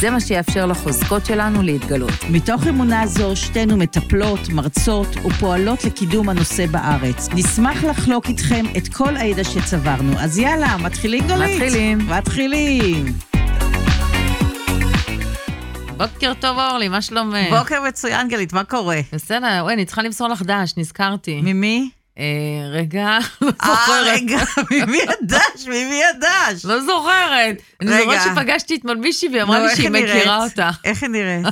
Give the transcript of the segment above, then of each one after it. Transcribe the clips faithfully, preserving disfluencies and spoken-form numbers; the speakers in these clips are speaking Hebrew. זה מה שיאפשר לחוזקות שלנו להתגלות. מתוך אמונה זו, שתינו מטפלות, מרצות ופועלות לקידום הנושא בארץ. נשמח לחלוק איתכם את כל הידע שצברנו. אז יאללה, מתחילים גלית? מתחילים. מתחילים. בוקר טוב אורלי, מה שלומך? בוקר מצוין גלית, מה קורה? בסדר, אוי, אני צריכה למסור לך דש, נזכרתי. ממי? אה, רגע, לא זוכרת. אה, רגע, ממי הדש, ממי הדש? לא זוכרת. אני זוכרת שפגשתי אתמול מישהי והיא אמרה לי שהיא מכירה אותה. איך היא נראית?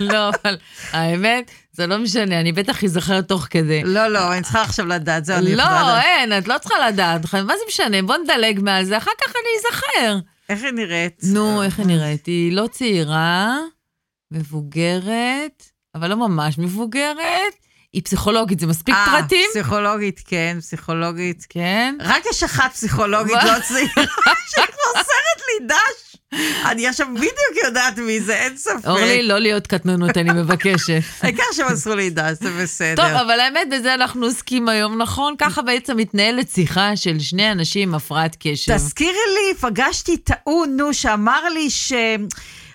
לא, אבל האמת, זה לא משנה, אני בטח אזכר תוך כדי. לא, לא, אני צריכה עכשיו לדעת, זה אני יכולה לדעת. לא, אין, את לא צריכה לדעת, מה זה משנה? בוא נדלג מעל זה, אחר כך אני אזכר. איך היא נראית? נו, איך היא נראית? היא לא צעירה, מבוגרת, אבל לא ממש מבוגרת. היא פסיכולוגית, זה מספיק פרטים? אה, פסיכולוגית, כן, פסיכולוגית. כן? רק יש אחת פסיכולוגית לא צעירה, שהיא כבר סרט לי דש. אני עכשיו בדיוק יודעת מי זה, אין ספק. אורלי, לא להיות קטנונות, אני מבקשת. העיקר שמסרו לי דש, זה בסדר. טוב, אבל האמת, בזה אנחנו עוסקים היום, נכון? ככה בעצם מתנהלת שיחה של שני אנשים עם הפרעת קשב. תזכירי לי, פגשתי טעון, נו, שאמר לי ש...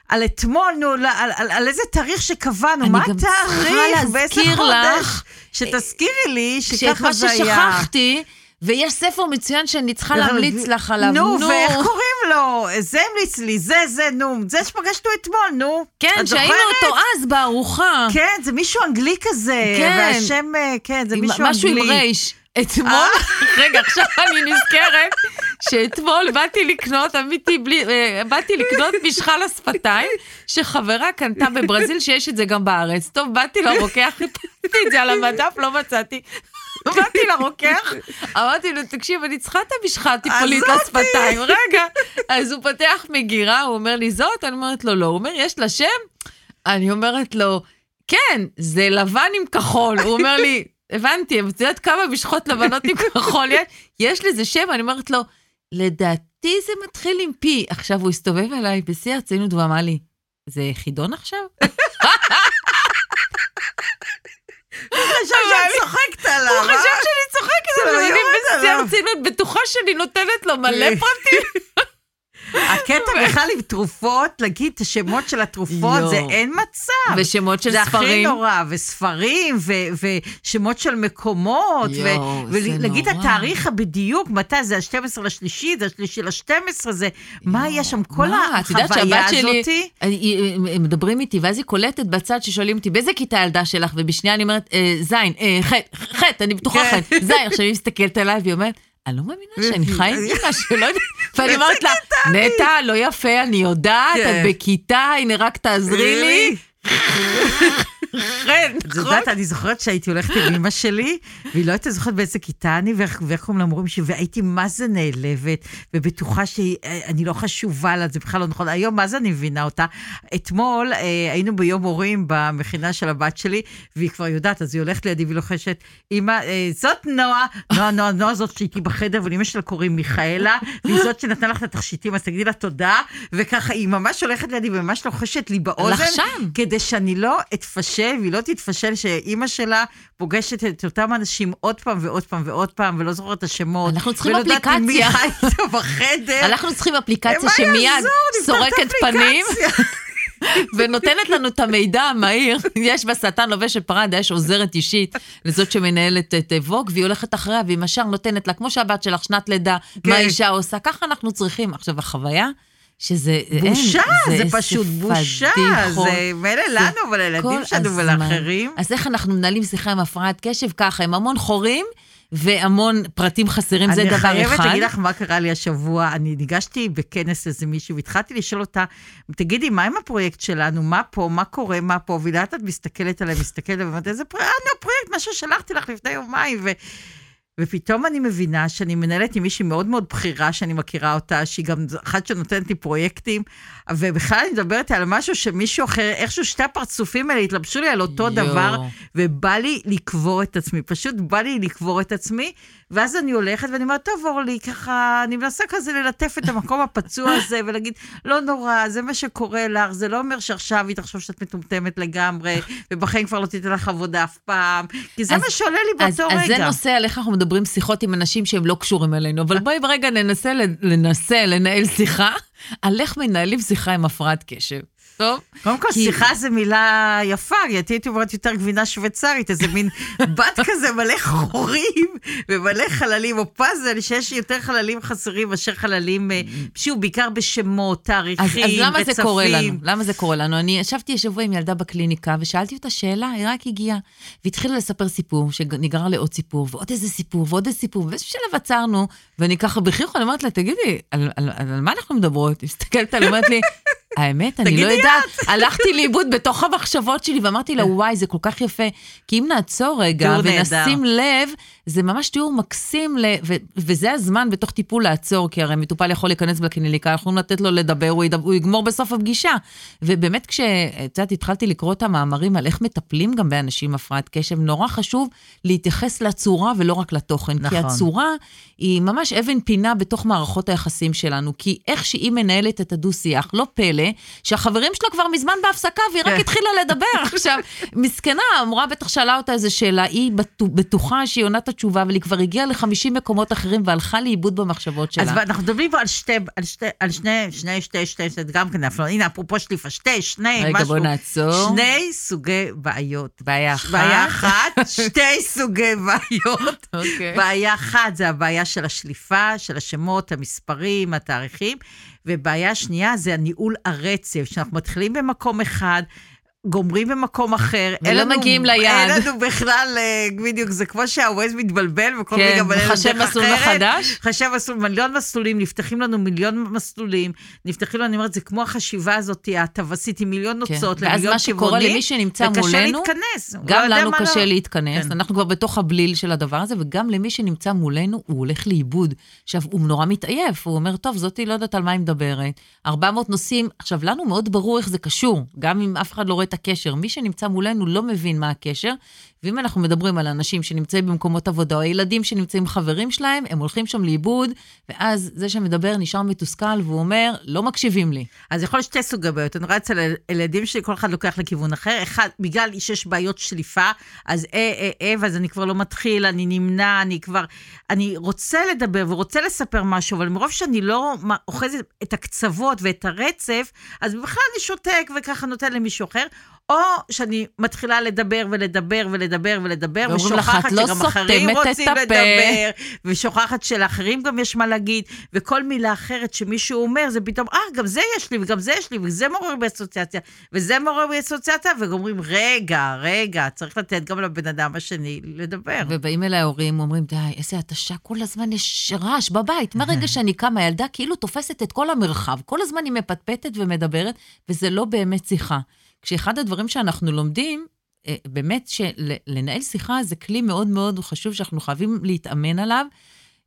על אתמול, נו, על, על, על, על איזה תאריך שקבענו, מה התאריך באיזה חודש? שתזכירי לי שככה זה היה. ששכחתי, ויש ספר מצוין שאני צריכה להמליץ לך עליו. נו, נו, ואיך קוראים לו? זה המליץ לי, זה, זה, נו, זה שפגשנו אתמול, נו. כן, שהיינו אותו אז בארוחה. כן, זה מישהו אנגלי כזה, כן. והשם, כן, זה מישהו אנגלי. משהו עם רייש. אתמול, רגע, עכשיו אני נזכרת שאתמול באתי לקנות, אמיתי, בלי, באתי לקנות משחל השפתיים, שחברה קנתה בברזיל, שיש את זה גם בארץ. טוב, באתי לרוקח, חיפשתי את זה על המדף, לא מצאתי. באתי לרוקח, אמרתי לו, תקשיב, אני צריכה את המשחל טיפולית לשפתיים, רגע. אז הוא פתח מגירה, הוא אומר לי, זאת? אני אומרת לו, לא. הוא אומר, יש לה שם? אני אומרת לו, כן, זה לבן עם כחול. הוא אומר לי, הבנתי, את יודעת כמה משחות לבנות עם כחול, יש לזה שם, אני אומרת לו, לדעתי זה מתחיל עם פי. עכשיו הוא הסתובב אליי בשיא הרצינות ואמר לי, זה חידון עכשיו? הוא חשב שאני צוחקת עליו. הוא חשב שאני צוחקת, אני בשיא הרצינות, בטוחה שאני נותנת לו מלא פרטים. הקטע בכלל עם תרופות, להגיד את השמות של התרופות, זה אין מצב. ושמות של ספרים. זה הכי נורא, וספרים, ושמות של מקומות, ולהגיד את התאריך בדיוק, מתי זה ה-שתים עשרה לשלישי, זה השלישי ל-שתים עשרה, זה מה היה שם, כל החוויה הזאתי. הם מדברים איתי, ואז היא קולטת בצד ששואלים אותי, באיזה כיתה הילדה שלך, ובשנייה אני אומרת, זין, חט, חט, אני בטוחה חט, זין, עכשיו היא מסתכלת עליי, והיא אומרת, אני לא מאמינה שאני חיים אימא שלא יודעת, ואני אמרת לה, נטה, לא יפה, אני יודעת, את בכיתה, הנה רק תעזרי לי. את יודעת, אני זוכרת שהייתי הולכת עם אמא שלי, והיא לא הייתה זוכרת באיזה כיתה אני, ואיך הם אמרו, והייתי מה זה נעלבת, ובטוחה שאני לא חשובה לה, זה בכלל לא נכון, היום מה זה אני מבינה אותה. אתמול היינו ביום הורים במכינה של הבת שלי, והיא כבר יודעת, אז היא הולכת לידי ולוחשת, אמא, זאת נועה, נועה, נועה, נועה, זאת שהייתי בחדר, ולאמא שלה קוראים מיכאלה, והיא זאת שנתנה לך את התכשיטים, אז תגידי לה תודה, וככה היא ממש הולכת לידי, וממש לוחשת לי באוזן, כדי שאני לא אתפשל והיא לא תתפשל שאימא שלה פוגשת את אותם אנשים עוד פעם ועוד פעם ועוד פעם, ולא זוכרת את השמות. אנחנו צריכים אפליקציה. אנחנו צריכים אפליקציה שמיד סורקת פנים ונותנת לנו את המידע המהיר. יש בסטן לובש פרדה, יש עוזרת אישית לזאת שמנהלת את ווג, והיא הולכת אחריה, והיא משאר נותנת לה, כמו שהבת שלך שנת לידה, מה אישה עושה, ככה אנחנו צריכים. עכשיו החוויה, שזה, בושה, אין, זה, זה פשוט בושה, דיכון. זה מלא לנו, אבל לילדים שלנו ולאחרים. אז איך אנחנו מנהלים שיחה עם הפרעת קשב? ככה, עם המון חורים והמון פרטים חסרים, זה דבר אחד. אני חייבת להגיד לך מה קרה לי השבוע, אני ניגשתי בכנס איזה מישהו, והתחלתי לשאול אותה, תגידי, מה עם הפרויקט שלנו? מה פה? מה קורה? מה פה? ולאט את מסתכלת עליהם, מסתכלת עליהם, ואומרת, איזה פרויקט, משהו שלחתי לך לפני יומיים, ו... ופתאום אני מבינה שאני מנהלת עם מישהי מאוד מאוד בחירה, שאני מכירה אותה, שהיא גם אחת שנותנת לי פרויקטים, ובכלל אני מדברת על משהו שמישהו אחר, איכשהו שתי הפרצופים האלה התלבשו לי על אותו יו. דבר, ובא לי לקבור את עצמי, פשוט בא לי לקבור את עצמי, ואז אני הולכת ואני אומרת, טוב אורלי, ככה, אני מנסה כזה ללטף את המקום הפצוע הזה, ולהגיד, לא נורא, זה מה שקורה לך, זה לא אומר שעכשיו היא תחשוב שאת מטומטמת לגמרי, ובחיים כבר לא תיתן לך עבודה אף פעם, כי זה אז, מה שעולה לי באותו רגע. אז זה נושא עליך, אנחנו מדברים שיחות עם אנשים שהם לא קשורים אלינו, אבל בואי ברגע ננסה, לנסה, לנהל שיחה, עליך מנהלים שיחה עם הפרעת קשב. קודם כל, שיחה זה מילה יפה, הייתי אומרת יותר גבינה שוויצרית, איזה מין בת כזה מלא חורים ומלא חללים, או פאזל שיש יותר חללים חסרים מאשר חללים, שהוא בעיקר בשמות, תאריכים, רצפים. אז למה זה קורה לנו? למה זה קורה לנו? אני ישבתי השבוע עם ילדה בקליניקה, ושאלתי אותה שאלה, היא רק הגיעה, והתחילה לספר סיפור, שנגרר לעוד סיפור, ועוד איזה סיפור, ועוד איזה סיפור, ואיזה שלב עצרנו, ואני ככה בחיוך, אני אמרת לה, תגידי, על מה אנחנו מדברות? הסתכלת, היא אומרת לי, האמת, אני לא יודעת, הלכתי לאיבוד בתוך המחשבות שלי, ואמרתי לה, וואי, זה כל כך יפה, כי אם נעצור רגע, ונשים לב, זה ממש תיאור מקסים, וזה הזמן בתוך טיפול לעצור, כי הרי מטופל יכול להיכנס בקליניקה, אנחנו נתת לו לדבר, הוא יגמור בסוף הפגישה, ובאמת כשהתחלתי לקרוא את המאמרים, על איך מטפלים גם באנשים הפרעת קשב, נורא חשוב להתייחס לצורה, ולא רק לתוכן, כי הצורה היא ממש אבן פינה בתוך מערכות היחסים שלנו, כי איך שהיא מנהלת את הדו-שיח, לא פלא, שהחברים שלו כבר מזמן בהפסקה, והיא רק התחילה לדבר. עכשיו, מסכנה, המורה בטח שאלה אותה איזו שאלה, היא בטוחה שהיא עונה את התשובה, אבל היא כבר הגיעה לחמישים מקומות אחרים, והלכה לאיבוד במחשבות שלה. אז אנחנו מדברים פה על שתי, על שני, שני, שתי, שתי, גם כן, הנה, אפרופו שליפה, שתי, שני, רגע, בוא נעצור. שני סוגי בעיות. בעיה אחת. בעיה אחת, שתי סוגי בעיות. בעיה אחת זה הבעיה של השליפה, של השמות, המספרים, התאריכים. ובעיה שנייה זה הניהול הרצף, שאנחנו מתחילים במקום אחד, גומרים במקום אחר, אין לנו, מגיעים ליד. אין לנו בכלל, בדיוק, זה כמו שהווייז מתבלבל, וכל כן, מיני בלבל חשב מסלול מחדש? חשב מסלול, מיליון מסלולים, נפתחים לנו מיליון מסלולים, נפתחים לנו, אני אומרת, זה כמו החשיבה הזאת, התווסית עם מיליון נוצות, כן. ואז מה שקורה למי שנמצא מולנו, להתכנס, גם לא לנו קשה לא... להתכנס, כן. אנחנו כבר בתוך הבליל של הדבר הזה, וגם למי שנמצא מולנו, הוא הולך לאיבוד. עכשיו, הוא נורא מתעייף, הוא אומר, טוב, זאתי לא יודעת על מה היא מדברת. ארבע מאות נושאים, עכשיו, לנו מאוד ברור איך זה קשור, גם אם אף אחד לא רואה את הקשר. מי שנמצא מולנו לא מבין מה הקשר, ואם אנחנו מדברים על אנשים שנמצאים במקומות עבודה, או הילדים שנמצאים חברים שלהם, הם הולכים שם לאיבוד, ואז זה שמדבר נשאר מתוסכל, והוא אומר, לא מקשיבים לי. אז יכול שתי סוגי בעיות, אני רואה אצל הילדים שלי, כל אחד לוקח לכיוון אחר, אחד, בגלל שיש בעיות שליפה, אז אה, אה, אה, ואז אני כבר לא מתחיל, אני נמנע, אני כבר, אני רוצה לדבר, ורוצה לספר משהו, אבל מרוב שאני לא אוחזת את הקצוות ואת הרצף, אז בכלל אני שותק וככה נותן למישהו אחר, או שאני מתחילה לדבר ולדבר ולדבר ולדבר, ושוכחת שגם אחרים רוצים לדבר, ושוכחת שלאחרים גם יש מה להגיד, וכל מילה אחרת שמישהו אומר, זה פתאום, אה, גם זה יש לי, וגם זה יש לי, וזה מעורר באסוציאציה, וזה מעורר באסוציאציה, ואומרים, רגע, רגע, צריך לתת גם לבן אדם השני לדבר. ובאים אל ההורים, אומרים, די, איזה התשה, כל הזמן יש רעש בבית, מהרגע שאני קמה, הילדה כאילו תופסת את כל המרחב, כל הזמן היא מפטפטת ומדברת, וזה לא באמת שיחה. כשאחד הדברים שאנחנו לומדים, באמת שלנהל שיחה זה כלי מאוד מאוד חשוב שאנחנו חייבים להתאמן עליו,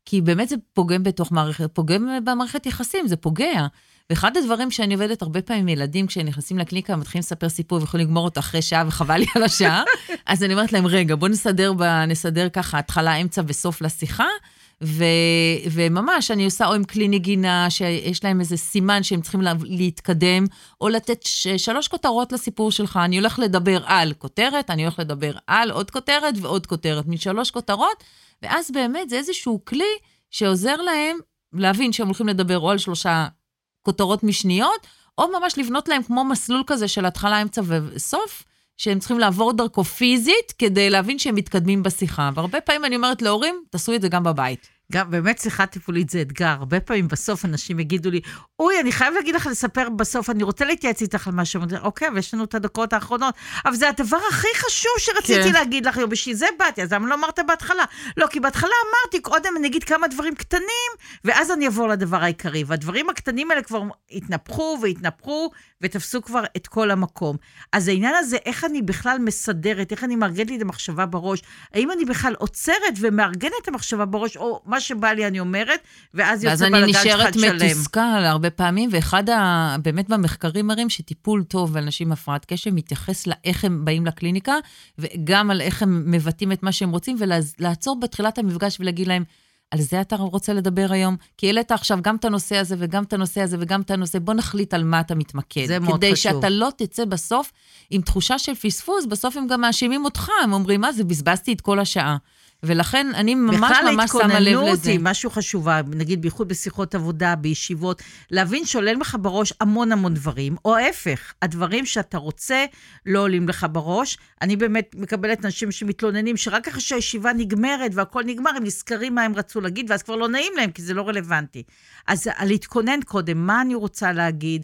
כי באמת זה פוגם בתוך מערכת, פוגם במערכת יחסים, זה פוגע. ואחד הדברים שאני עובדת הרבה פעמים ילדים, כשנכנסים לקליניקה, מתחילים לספר סיפור, ויכולים לגמור אותו אחרי שעה, וחבל לי על השעה, אז אני אומרת להם, רגע, בוא נסדר, נסדר ככה, התחלה, אמצע וסוף לשיחה, ו, וממש אני עושה או עם כלי נגינה שיש להם איזה סימן שהם צריכים לה, להתקדם, או לתת ש, שלוש כותרות לסיפור שלך. אני הולך לדבר על כותרת, אני הולך לדבר על עוד כותרת ועוד כותרת, משלוש כותרות, ואז באמת זה איזשהו כלי שעוזר להם להבין שהם הולכים לדבר או על שלושה כותרות משניות, או ממש לבנות להם כמו מסלול כזה של התחלה, אמצע וסוף, שהם צריכים לעבור דרכו פיזית, כדי להבין שהם מתקדמים בשיחה. והרבה פעמים אני אומרת להורים, תעשו את זה גם בבית. גם באמת שיחה טיפולית זה אתגר, הרבה פעמים בסוף אנשים יגידו לי, אוי, אני חייב להגיד לך לספר בסוף, אני רוצה להתייעץ איתך על משהו, אוקיי, ויש לנו את הדקות האחרונות, אבל זה הדבר הכי חשוב שרציתי להגיד לך, בשביל זה באתי, אז למה לא אמרת בהתחלה? לא, כי בהתחלה אמרתי, קודם אני אגיד כמה דברים קטנים, ואז אני אעבור לדבר העיקרי, והדברים הקטנים האלה כבר התנפחו והתנפחו, ותפסו כבר את כל המקום. אז העניין הזה, איך אני בכלל מסדרת, איך אני מארגנת לי את המחשבה בראש, האם אני בכלל עוצרת ומארגנת את המחשבה בראש, או מה שבא לי אני אומרת, ואז יוצא בלגן שלך שלם. ואז אני נשארת מתוסכל הרבה פעמים, ואחד ה... באמת במחקרים מראים שטיפול טוב על נשים הפרעת קשב, מתייחס לאיך הם באים לקליניקה, וגם על איך הם מבטאים את מה שהם רוצים, ולעצור בתחילת המפגש ולהגיד להם, על זה אתה רוצה לדבר היום? כי העלית עכשיו גם את הנושא הזה, וגם את הנושא הזה, וגם את הנושא, בוא נחליט על מה אתה מתמקד. זה מאוד חשוב. כדי שאתה לא תצא בסוף עם תחושה של פספוס, בסוף הם גם מאשימים אותך, הם אומרים, מה זה, בזבזתי את כל השעה. ולכן אני ממש ממש שמה לב לזה. היא משהו חשובה, נגיד בייחוד בשיחות עבודה, בישיבות, להבין שעולה לך בראש המון המון דברים, או ההפך, הדברים שאתה רוצה לא עולים לך בראש. אני באמת מקבלת אנשים שמתלוננים, שרק אחרי שהישיבה נגמרת והכל נגמר, הם נזכרים מה הם רצו להגיד, ואז כבר לא נעים להם, כי זה לא רלוונטי. אז להתכונן קודם, מה אני רוצה להגיד,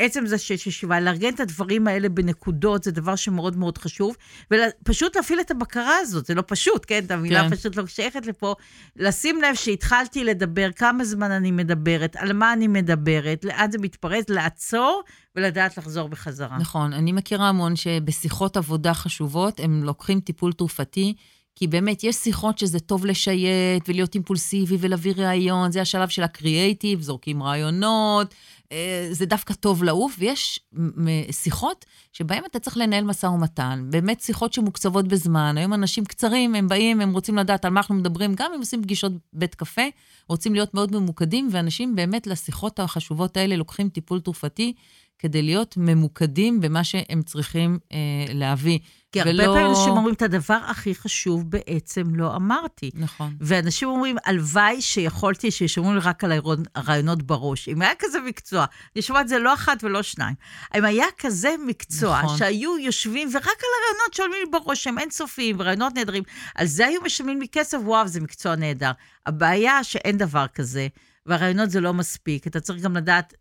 עצם זה שיש ישיבה, לארגן את הדברים האלה בנקודות, זה דבר שמאוד מאוד חשוב, ופשוט להפעיל את הבקרה הזאת, זה לא פשוט, כן, את המילה כן. פשוט לא שייכת לפה, לשים לב שהתחלתי לדבר, כמה זמן אני מדברת, על מה אני מדברת, לאן זה מתפרץ, לעצור, ולדעת לחזור בחזרה. נכון, אני מכירה המון שבשיחות עבודה חשובות, הם לוקחים טיפול תרופתי, כי באמת יש שיחות שזה טוב לשייט, ולהיות אימפולסיבי, ולהביא רעיון, זה השלב של הקריאייטיב, זורקים רעיונות, זה דווקא טוב לעוף, ויש שיחות שבהם אתה צריך לנהל מסע ומתן, באמת שיחות שמוקצבות בזמן, היום אנשים קצרים, הם באים, הם רוצים לדעת על מה אנחנו מדברים, גם אם עושים פגישות בית קפה, רוצים להיות מאוד ממוקדים, ואנשים באמת לשיחות החשובות האלה, לוקחים טיפול תרופתי, כדי להיות ממוקדים במה שהם צריכים אה, להביא. כי ולא... הרבה פעמים אנשים אומרים, את הדבר הכי חשוב בעצם לא אמרתי. נכון. ואנשים אומרים, הלוואי שיכולתי שישמעו לי רק על הרעיונות בראש. אם היה כזה מקצוע, אני שומעת זה לא אחת ולא שניים. אם היה כזה מקצוע, נכון. שהיו יושבים ורק על הרעיונות שעולים לי בראש, הם אינסופיים, רעיונות נהדרים, על זה היו משלמים לי כסף, וואו, זה מקצוע נהדר. הבעיה שאין דבר כזה, והרעיונות זה לא מספיק. אתה צריך גם לדעת,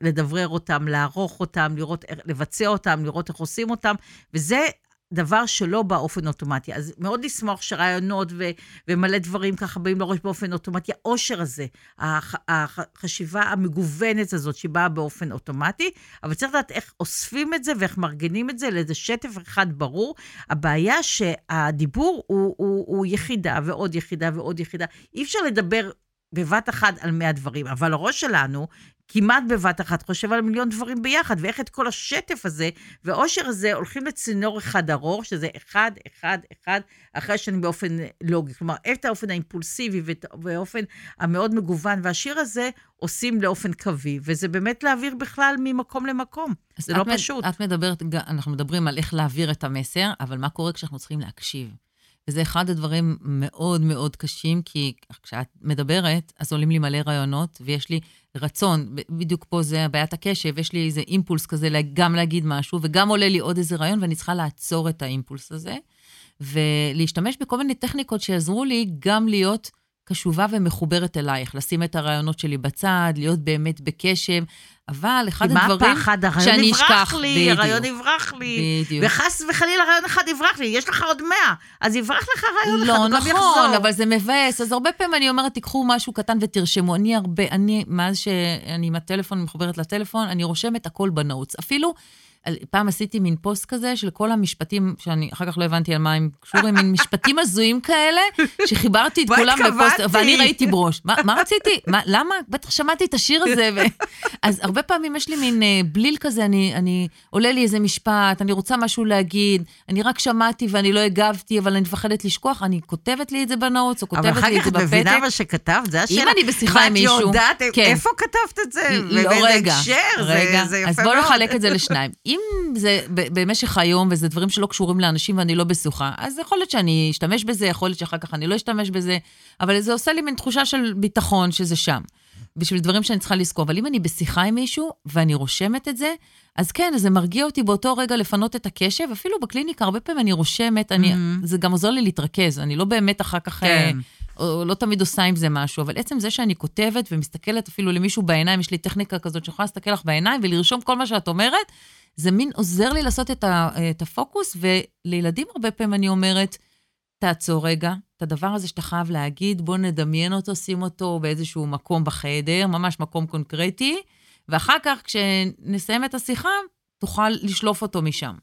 לדברר אותם, לערוך אותם, לראות, לבצע אותם, לראות איך עושים אותם, וזה דבר שלא באופן אוטומטי. אז מאוד לשמוח שרעיונות ו- ומלא דברים ככה באים לראש באופן אוטומטי. העושר הזה, הח- החשיבה המגוונת הזאת שבאה באופן אוטומטי, אבל צריך לדעת איך אוספים את זה ואיך מארגנים את זה לאיזה שטף אחד ברור. הבעיה שהדיבור הוא, הוא, הוא יחידה ועוד יחידה ועוד יחידה. אי אפשר לדבר בבת אחד על מאה דברים, אבל הראש שלנו כמעט בבת אחת חושב על מיליון דברים ביחד, ואיך את כל השטף הזה והאושר הזה הולכים לצינור אחד ארוך, שזה אחד, אחד, אחד, אחרי שאני באופן לוגי, כלומר, את האופן האימפולסיבי והאופן המאוד מגוון, והשיר הזה עושים לאופן קווי, וזה באמת להעביר בכלל ממקום למקום, זה לא פשוט. את מדברת, אנחנו מדברים על איך להעביר את המסר, אבל מה קורה כשאנחנו צריכים להקשיב? וזה אחד הדברים מאוד מאוד קשים, כי כשאת מדברת, אז עולים לי מלא רעיונות, ויש לי רצון, בדיוק פה זה בעיית הקשב, יש לי איזה אימפולס כזה, גם להגיד משהו, וגם עולה לי עוד איזה רעיון, ואני צריכה לעצור את האימפולס הזה, ולהשתמש בכל מיני טכניקות שיעזרו לי גם להיות קשובה ומחוברת אלייך, לשים את הרעיונות שלי בצד, להיות באמת בקשב, אבל אחד הדברים שאני אשכח, בדיוק. הרעיון יברח לי, וחס וחליל הרעיון אחד יברח לי, יש לך עוד מאה, אז יברח לך הרעיון אחד, לא נכון, אבל זה מבאס, אז הרבה פעמים אני אומרת, תיקחו משהו קטן ותרשמו, אני הרבה, אני, מאז שאני עם הטלפון, מחוברת לטלפון, אני רושמת הכל בנוטס, אפילו, פעם עשיתי מין פוסט כזה של כל המשפטים, שאני אחר כך לא הבנתי על מה הם קשורים, מין משפטים הזויים כאלה, שחיברתי את כולם בפוסט, ואני ראיתי בראש. מה, מה רציתי? מה, למה? בטח שמעתי את השיר הזה, ו... אז הרבה פעמים יש לי מין בליל כזה, אני, אני, עולה לי איזה משפט, אני רוצה משהו להגיד, אני רק שמעתי ואני לא הגבתי, אבל אני מפחדת לשכוח, אני כותבת לי את זה בנוטס, או כותבת לי את זה בפתק. אבל אחר כך מבינה מה שכתבת, זה השאלה. אם אני בשיחה עם מישהו, יודעת, כן. איפה כתבת את זה? לא, רגע, רגע. אז בוא נחלק את זה לשניים. אם זה במשך היום, וזה דברים שלא קשורים לאנשים, ואני לא בשוחה, אז יכול להיות שאני אשתמש בזה, יכול להיות שאחר כך אני לא אשתמש בזה, אבל זה עושה לי מין תחושה של ביטחון שזה שם. בשביל דברים שאני צריכה לזכור, אבל אם אני בשיחה עם מישהו, ואני רושמת את זה, אז כן, זה מרגיע אותי באותו רגע לפנות את הקשב, אפילו בקליניקה, הרבה פעמים אני רושמת, אני, mm-hmm. זה גם עוזר לי להתרכז, אני לא באמת אחר כך, כן. או, לא תמיד עושה עם זה משהו, אבל עצם זה שאני כותבת ומסתכלת אפילו למישהו בעיניים, יש לי טכניקה כזאת שיכולה להסתכל לך בעיניים, ולרשום כל מה שאת אומרת, זה מין עוזר לי לעשות את, ה, את הפוקוס, ולילדים הרבה פעמים אני אומרת, תעצור רגע, את הדבר הזה שאתה חייב להגיד, בוא נדמיין אותו, שים אותו באיזשהו מקום בחדר, ממש מקום קונקרטי, ואחר כך כשנסיים את השיחה, תוכל לשלוף אותו משם.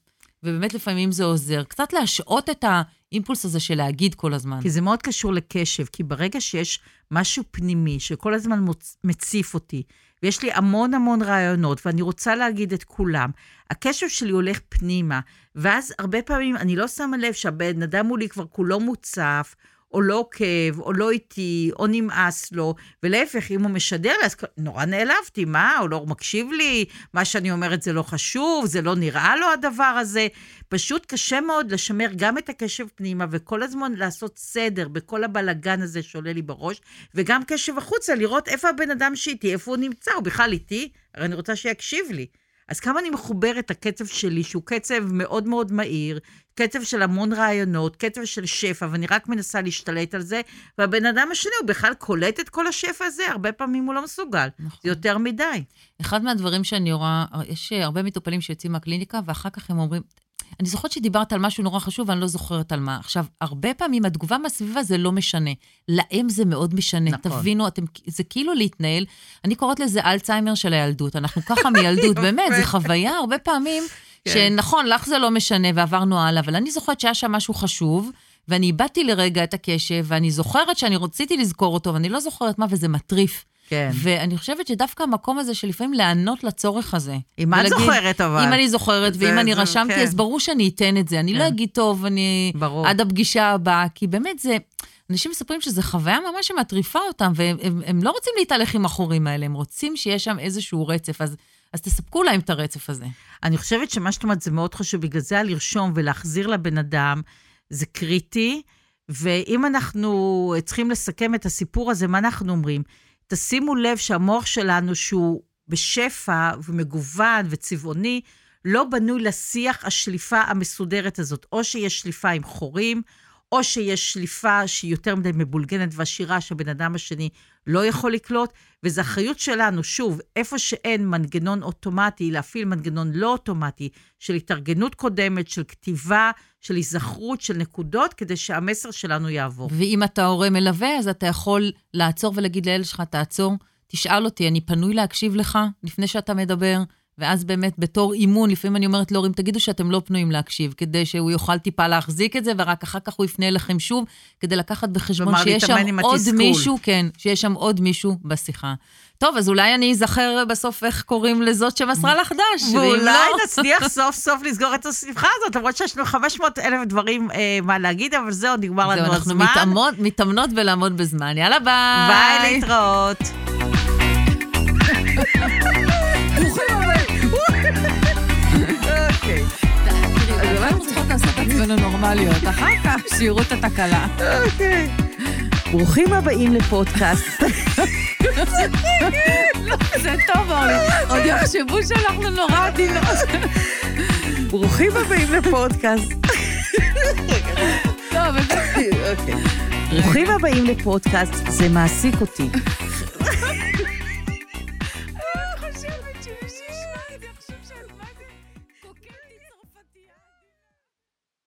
ובאמת לפעמים זה עוזר, קצת להשעות את האימפולס הזה של להגיד כל הזמן. כי זה מאוד קשור לקשב, כי ברגע שיש משהו פנימי, שכל הזמן מוצ... מציף אותי, ויש לי המון המון רעיונות, ואני רוצה להגיד את כולם, הקשב שלי הולך פנימה, ואז הרבה פעמים אני לא שמה לב שהבן אדם מולי כבר כולו מוצף, או לא עוקב, או לא איתי, או נמאס לו, ולהפך, אם הוא משדר, אז נורא נעלבתי, מה? או לא מקשיב לי, מה שאני אומרת זה לא חשוב, זה לא נראה לו הדבר הזה. פשוט קשה מאוד לשמר גם את הקשב פנימה, וכל הזמן לעשות סדר בכל הבלגן הזה שעולה לי בראש, וגם קשב החוצה, לראות איפה הבן אדם שאיתי, איפה הוא נמצא, הוא בכלל איתי, הרי אני רוצה שיקשיב לי. אז כמה אני מחוברת הקצב שלי, שהוא קצב מאוד מאוד מהיר, קצב של המון רעיונות, קצב של שפע, ואני רק מנסה להשתלט על זה, והבן אדם השני הוא בכלל קולט את כל השפע הזה, הרבה פעמים הוא לא מסוגל, נכון. זה יותר מדי. אחד מהדברים שאני רואה, יש הרבה מטופלים שיוצאים מהקליניקה, ואחר כך הם אומרים, אני זוכרת שדיברת על משהו נורא חשוב, ואני לא זוכרת על מה. עכשיו, הרבה פעמים התגובה מהסביבה זה לא משנה. להם זה מאוד משנה. נכון. תבינו, אתם, זה כאילו להתנהל. אני קוראת לזה אלציימר של הילדות. אנחנו ככה מילדות, באמת, זו חוויה הרבה פעמים, כן. שנכון, לך זה לא משנה, ועברנו הלאה, אבל אני זוכרת שהיה שם משהו חשוב, ואני איבדתי לרגע את הקשב, ואני זוכרת שאני רציתי לזכור אותו, ואני לא זוכרת מה, וזה מטריף. כן. ואני חושבת שדווקא המקום הזה שלפעמים לענות לצורך הזה. אם את זוכרת אבל. אם אני זוכרת ואם אני רשמתי, אז ברור שאני אתן את זה. אני לא אגיד טוב, אני עד הפגישה הבאה, כי באמת זה, אנשים מספרים שזה חוויה ממש שמטריפה אותם, והם לא רוצים להתהלך עם החורים האלה, הם רוצים שיש שם איזשהו רצף, אז... אז תספקו להם את הרצף הזה. אני חושבת שמה שאת אומרת זה מאוד חשוב, בגלל זה לרשום ולהחזיר לבן אדם, זה קריטי, ואם אנחנו צריכים לסכם את הסיפור הזה, מה אנחנו אומרים? תשימו לב שהמוח שלנו שהוא בשפע ומגוון וצבעוני, לא בנוי לשיח השליפה המסודרת הזאת. או שיש שליפה עם חורים, או שיש שליפה שהיא יותר מדי מבולגנת ועשירה, שהבן אדם השני לא יכול לקלוט, וזו אחריות שלנו, שוב, איפה שאין מנגנון אוטומטי, להפעיל מנגנון לא אוטומטי, של התארגנות קודמת, של כתיבה, של היזכרות, של נקודות, כדי שהמסר שלנו יעבור. ואם אתה הורה מלווה, אז אתה יכול לעצור ולהגיד לילד שלך, תעצור, תשאל אותי, אני פנוי להקשיב לך, לפני שאתה מדבר, ואז באמת בתור אימון, לפעמים אני אומרת להורים, תגידו שאתם לא פנויים להקשיב, כדי שהוא יוכל טיפה להחזיק את זה, ורק אחר כך הוא יפנה לכם שוב, כדי לקחת בחשבון שיש שם עוד מישהו, כן, שיש שם עוד מישהו בשיחה. טוב, אז אולי אני אזכר בסוף איך קוראים לזאת שמסרה לך דש. ואולי נצליח סוף סוף לסגור את הספחה הזאת, למרות שיש לנו חמש מאות אלף דברים מה להגיד, אבל זה עוד נגמר לנו הזמן. אנחנו מתאמנות ולעמוד בזמן. יאללה, ביי. ביי, להתראות. אוקיי. אז אולי אנחנו צריכות לעשות עצמנו נורמליות. אחר כך, שירו את התקלה. אוקיי. ברוכים הבאים לפודקאסט. זה טוב, אורלי. עוד יחשבו שאנחנו נורא עדינות. ברוכים הבאים לפודקאסט. טוב, אוקיי. ברוכים הבאים לפודקאסט, זה מעסיק אותי.